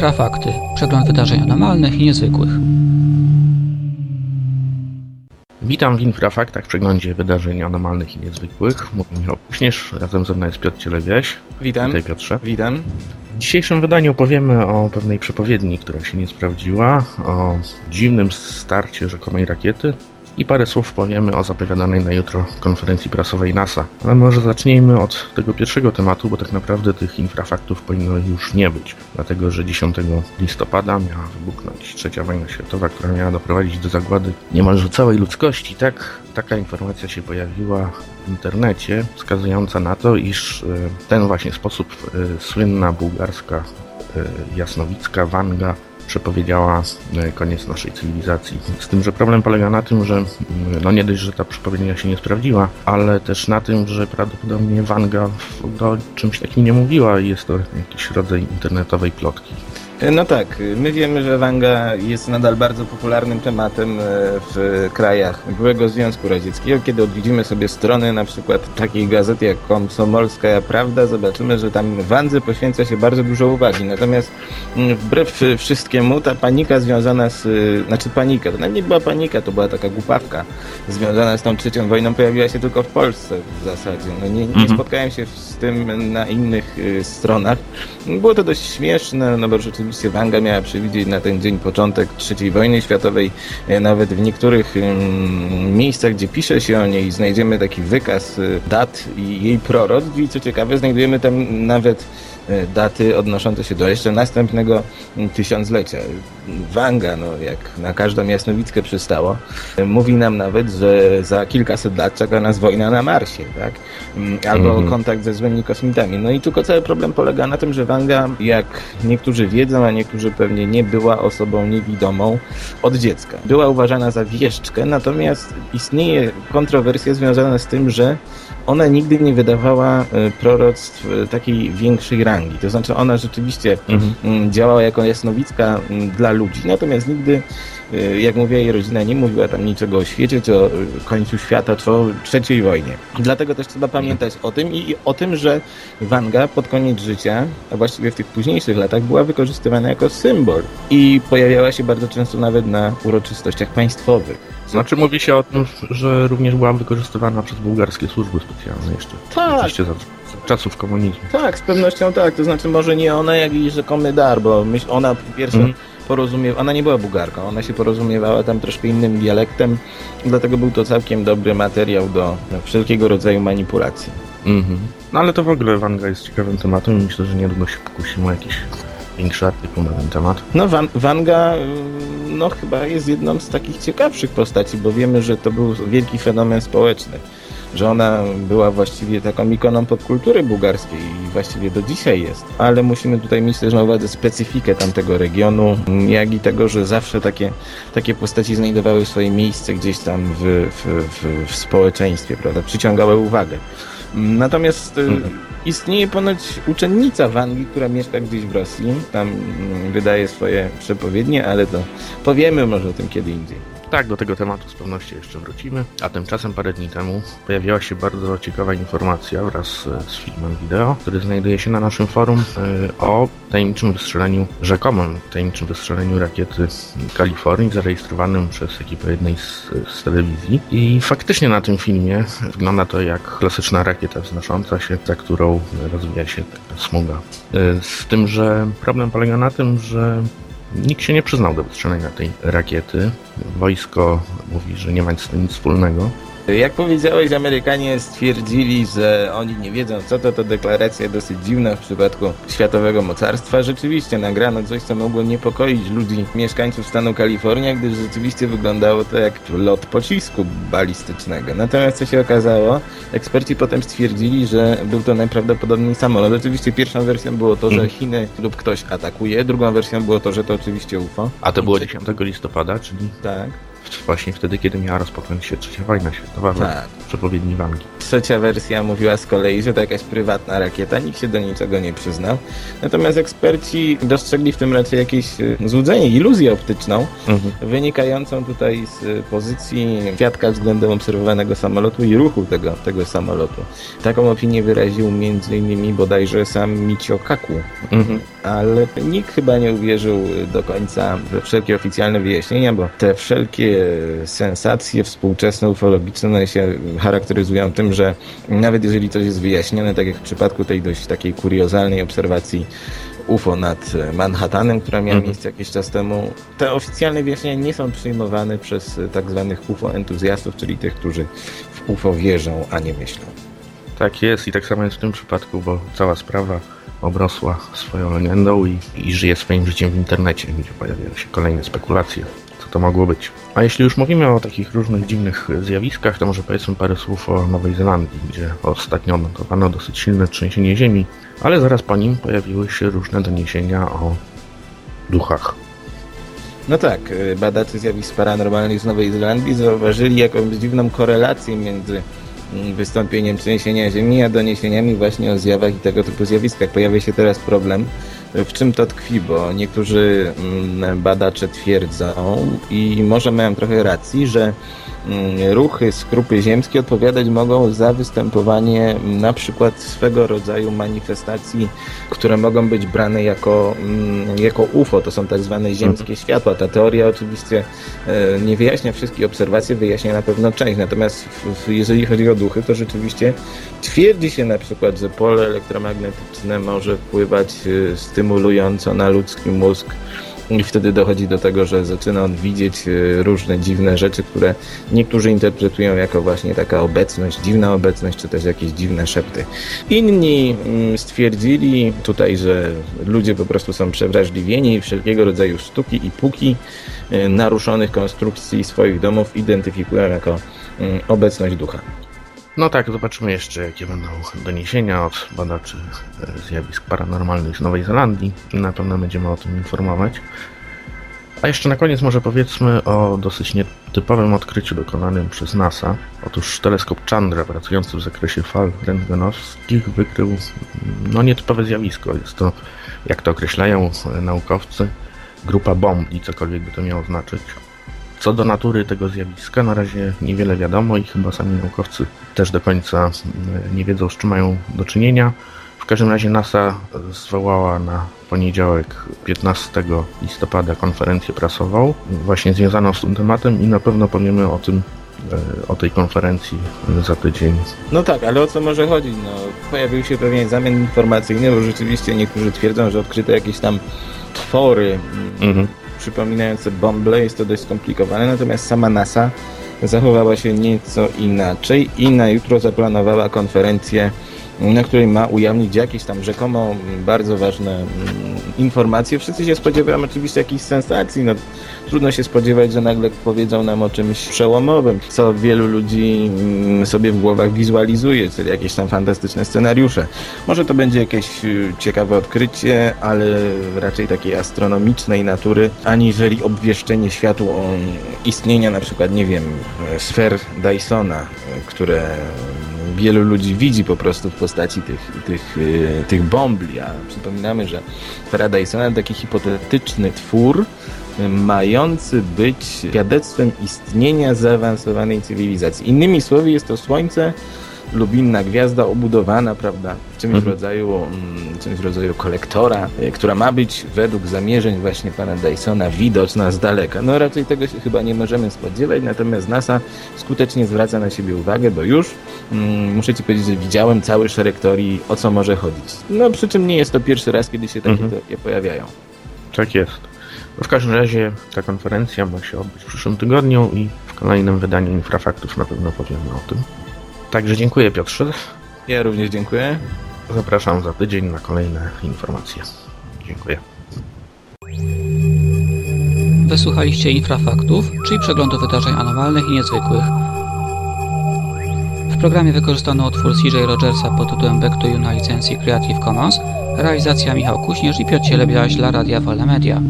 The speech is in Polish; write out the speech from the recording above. Infrafakty. Przegląd wydarzeń anormalnych i niezwykłych. Witam w Infrafaktach, w przeglądzie wydarzeń anormalnych i niezwykłych. Mówię Michał Kuśnierz, razem ze mną jest Piotr Cielewieś. Witam. Witaj, Piotrze. Witam. W dzisiejszym wydaniu opowiemy o pewnej przepowiedni, która się nie sprawdziła, o dziwnym starcie rzekomej rakiety i parę słów powiemy o zapowiadanej na jutro konferencji prasowej NASA. Ale może zacznijmy od tego pierwszego tematu, bo tak naprawdę tych infrafaktów powinno już nie być, dlatego że 10 listopada miała wybuchnąć trzecia wojna światowa, która miała doprowadzić do zagłady niemalże całej ludzkości. Taka informacja się pojawiła w internecie, wskazująca na to, iż w ten właśnie sposób słynna bułgarska jasnowicka Wanga przepowiedziała koniec naszej cywilizacji. Z tym, że problem polega na tym, że nie dość, że ta przepowiednia się nie sprawdziła, ale też na tym, że prawdopodobnie Wanga o czymś takim nie mówiła i jest to jakiś rodzaj internetowej plotki. No tak, my wiemy, że Wanga jest nadal bardzo popularnym tematem w krajach byłego Związku Radzieckiego. Kiedy odwiedzimy sobie strony na przykład takiej gazety jak Komsomolska Prawda, zobaczymy, że tam Wandze poświęca się bardzo dużo uwagi. Natomiast wbrew wszystkiemu ta panika związana z... to nawet nie była panika, to była taka głupawka związana z tą trzecią wojną pojawiła się tylko w Polsce w zasadzie. Nie spotkałem się z tym na innych stronach. Było to dość śmieszne, bo rzeczywiście Wanga miała przewidzieć na ten dzień początek III wojny światowej. Nawet w niektórych miejscach, gdzie pisze się o niej, znajdziemy taki wykaz dat i jej proroctw. I co ciekawe, znajdujemy tam nawet daty odnoszące się do jeszcze następnego tysiąclecia. Wanga, jak na każdą jasnowickę przystało, mówi nam nawet, że za kilkaset lat czeka nas wojna na Marsie, tak? Albo kontakt ze złymi kosmitami. I tylko cały problem polega na tym, że Wanga, jak niektórzy wiedzą, a niektórzy pewnie nie, była osobą niewidomą od dziecka. Była uważana za wieszczkę, natomiast istnieje kontrowersja związana z tym, że ona nigdy nie wydawała proroctw takiej większej rangi. To znaczy ona rzeczywiście działała jako jasnowicka dla ludzi, natomiast nigdy, jak mówiła jej rodzina, nie mówiła tam niczego o świecie, czy o końcu świata, czy o trzeciej wojnie. Dlatego też trzeba pamiętać o tym i o tym, że Wanga pod koniec życia, a właściwie w tych późniejszych latach, była wykorzystywana jako symbol i pojawiała się bardzo często nawet na uroczystościach państwowych. Znaczy mówi się o tym, że również była wykorzystywana przez bułgarskie służby specjalne jeszcze. Tak. Czasów komunizmu. Tak, z pewnością tak. To znaczy może nie ona, jak i rzekomy dar, bo ona po pierwsze ona nie była Bułgarką, ona się porozumiewała tam troszkę innym dialektem, dlatego był to całkiem dobry materiał do wszelkiego rodzaju manipulacji. Ale to w ogóle Wanga jest ciekawym tematem i myślę, że niedługo się pokusimy o jakiś większy artykuł na ten temat. Wanga chyba jest jedną z takich ciekawszych postaci, bo wiemy, że to był wielki fenomen społeczny, że ona była właściwie taką ikoną popkultury bułgarskiej i właściwie do dzisiaj jest. Ale musimy tutaj mieć też na uwadze specyfikę tamtego regionu, jak i tego, że zawsze takie postaci znajdowały swoje miejsce gdzieś tam w społeczeństwie, prawda? Przyciągały uwagę. Natomiast istnieje ponoć uczennica Wangi, która mieszka gdzieś w Rosji. Tam wydaje swoje przepowiednie, ale to powiemy może o tym kiedy indziej. Tak, do tego tematu z pewnością jeszcze wrócimy, a tymczasem parę dni temu pojawiła się bardzo ciekawa informacja wraz z filmem wideo, który znajduje się na naszym forum o rzekomym tajemniczym wystrzeleniu rakiety w Kalifornii, zarejestrowanym przez ekipę jednej z telewizji. I faktycznie na tym filmie wygląda to jak klasyczna rakieta wznosząca się, za którą rozwija się taka smuga. Z tym, że problem polega na tym, że nikt się nie przyznał do wystrzelenia tej rakiety. Wojsko mówi, że nie ma z tym nic wspólnego. Jak powiedziałeś, Amerykanie stwierdzili, że oni nie wiedzą co to, to deklaracja dosyć dziwna w przypadku światowego mocarstwa. Rzeczywiście nagrano coś, co mogło niepokoić ludzi, mieszkańców stanu Kalifornia, gdyż rzeczywiście wyglądało to jak lot pocisku balistycznego. Natomiast co się okazało, eksperci potem stwierdzili, że był to najprawdopodobniej samolot. Oczywiście pierwszą wersją było to, że Chiny lub ktoś atakuje, drugą wersją było to, że to oczywiście UFO. A to było 10 listopada, czyli... Tak. właśnie wtedy, kiedy miała rozpocząć się trzecia wojna światowa, tak. Przepowiedni Wangi. Trzecia wersja mówiła z kolei, że to jakaś prywatna rakieta, nikt się do niczego nie przyznał. Natomiast eksperci dostrzegli w tym raczej jakieś złudzenie, iluzję optyczną, wynikającą tutaj z pozycji świadka względem obserwowanego samolotu i ruchu tego samolotu. Taką opinię wyraził m.in. bodajże sam Michio Kaku, ale nikt chyba nie uwierzył do końca we wszelkie oficjalne wyjaśnienia, bo te wszelkie sensacje współczesne, ufologiczne się charakteryzują tym, że nawet jeżeli coś jest wyjaśnione, tak jak w przypadku tej dość takiej kuriozalnej obserwacji UFO nad Manhattanem, która miała miejsce jakiś czas temu, te oficjalne wyjaśnienia nie są przyjmowane przez tak zwanych UFO entuzjastów, czyli tych, którzy w UFO wierzą, a nie myślą. Tak jest i tak samo jest w tym przypadku, bo cała sprawa obrosła swoją legendą i żyje swoim życiem w internecie, gdzie pojawiają się kolejne spekulacje, co to mogło być. A jeśli już mówimy o takich różnych dziwnych zjawiskach, to może powiedzmy parę słów o Nowej Zelandii, gdzie ostatnio odnotowano dosyć silne trzęsienie ziemi, ale zaraz po nim pojawiły się różne doniesienia o duchach. No tak, badacze zjawisk paranormalnych z Nowej Zelandii zauważyli jakąś dziwną korelację między wystąpieniem trzęsienia ziemi, a doniesieniami właśnie o zjawach i tego typu zjawiskach. Pojawia się teraz problem, w czym to tkwi, bo niektórzy badacze twierdzą i może mają trochę racji, że ruchy skrupy ziemskie odpowiadać mogą za występowanie na przykład swego rodzaju manifestacji, które mogą być brane jako UFO. To są tak zwane ziemskie światła. Ta teoria oczywiście nie wyjaśnia wszystkich obserwacji, wyjaśnia na pewno część. Natomiast jeżeli chodzi o duchy, to rzeczywiście twierdzi się na przykład, że pole elektromagnetyczne może wpływać stymulująco na ludzki mózg i wtedy dochodzi do tego, że zaczyna on widzieć różne dziwne rzeczy, które niektórzy interpretują jako właśnie taka obecność, dziwna obecność, czy też jakieś dziwne szepty. Inni stwierdzili tutaj, że ludzie po prostu są przewrażliwieni i wszelkiego rodzaju sztuki i puki naruszonych konstrukcji swoich domów identyfikują jako obecność ducha. No tak, zobaczymy jeszcze, jakie będą doniesienia od badaczy zjawisk paranormalnych z Nowej Zelandii. Na pewno będziemy o tym informować. A jeszcze na koniec może powiedzmy o dosyć nietypowym odkryciu dokonanym przez NASA. Otóż teleskop Chandra, pracujący w zakresie fal rentgenowskich, wykrył nietypowe zjawisko. Jest to, jak to określają naukowcy, grupa bombli, cokolwiek by to miało znaczyć. Co do natury tego zjawiska na razie niewiele wiadomo i chyba sami naukowcy też do końca nie wiedzą, z czym mają do czynienia. W każdym razie NASA zwołała na poniedziałek 15 listopada konferencję prasową właśnie związaną z tym tematem i na pewno powiemy o tym, o tej konferencji za tydzień. No tak, ale o co może chodzić? No, pojawił się pewien zamian informacyjny, bo rzeczywiście niektórzy twierdzą, że odkryto jakieś tam twory przypominające bąble, jest to dość skomplikowane, natomiast sama NASA zachowała się nieco inaczej i na jutro zaplanowała konferencję, na której ma ujawnić jakieś tam rzekomo bardzo ważne informacje. Wszyscy się spodziewamy oczywiście jakichś sensacji. No, trudno się spodziewać, że nagle powiedzą nam o czymś przełomowym, co wielu ludzi sobie w głowach wizualizuje, czyli jakieś tam fantastyczne scenariusze. Może to będzie jakieś ciekawe odkrycie, ale raczej takiej astronomicznej natury, aniżeli obwieszczenie światu o istnienia na przykład, nie wiem, sfer Dysona, które wielu ludzi widzi po prostu w postaci tych bombli, a przypominamy, że sfera Dysona to taki hipotetyczny twór mający być świadectwem istnienia zaawansowanej cywilizacji. Innymi słowy, jest to Słońce lub inna gwiazda obudowana, prawda, czymś w rodzaju kolektora, która ma być według zamierzeń właśnie pana Dysona widoczna z daleka. No raczej tego się chyba nie możemy spodziewać, natomiast NASA skutecznie zwraca na siebie uwagę, bo już muszę ci powiedzieć, że widziałem cały szereg teorii, o co może chodzić. No przy czym nie jest to pierwszy raz, kiedy się takie teorie pojawiają. Tak jest. W każdym razie ta konferencja ma się odbyć w przyszłym tygodniu i w kolejnym wydaniu Infrafaktów na pewno powiemy o tym. Także dziękuję, Piotrze. Ja również dziękuję. Zapraszam za tydzień na kolejne informacje. Dziękuję. Wysłuchaliście Infrafaktów, czyli przeglądu wydarzeń anormalnych i niezwykłych. W programie wykorzystano utwór CJ Rogersa pod tytułem Back to You na licencji Creative Commons, realizacja Michał Kuśnierz i Piotr Cielebiałaś dla Radia Wolne Media.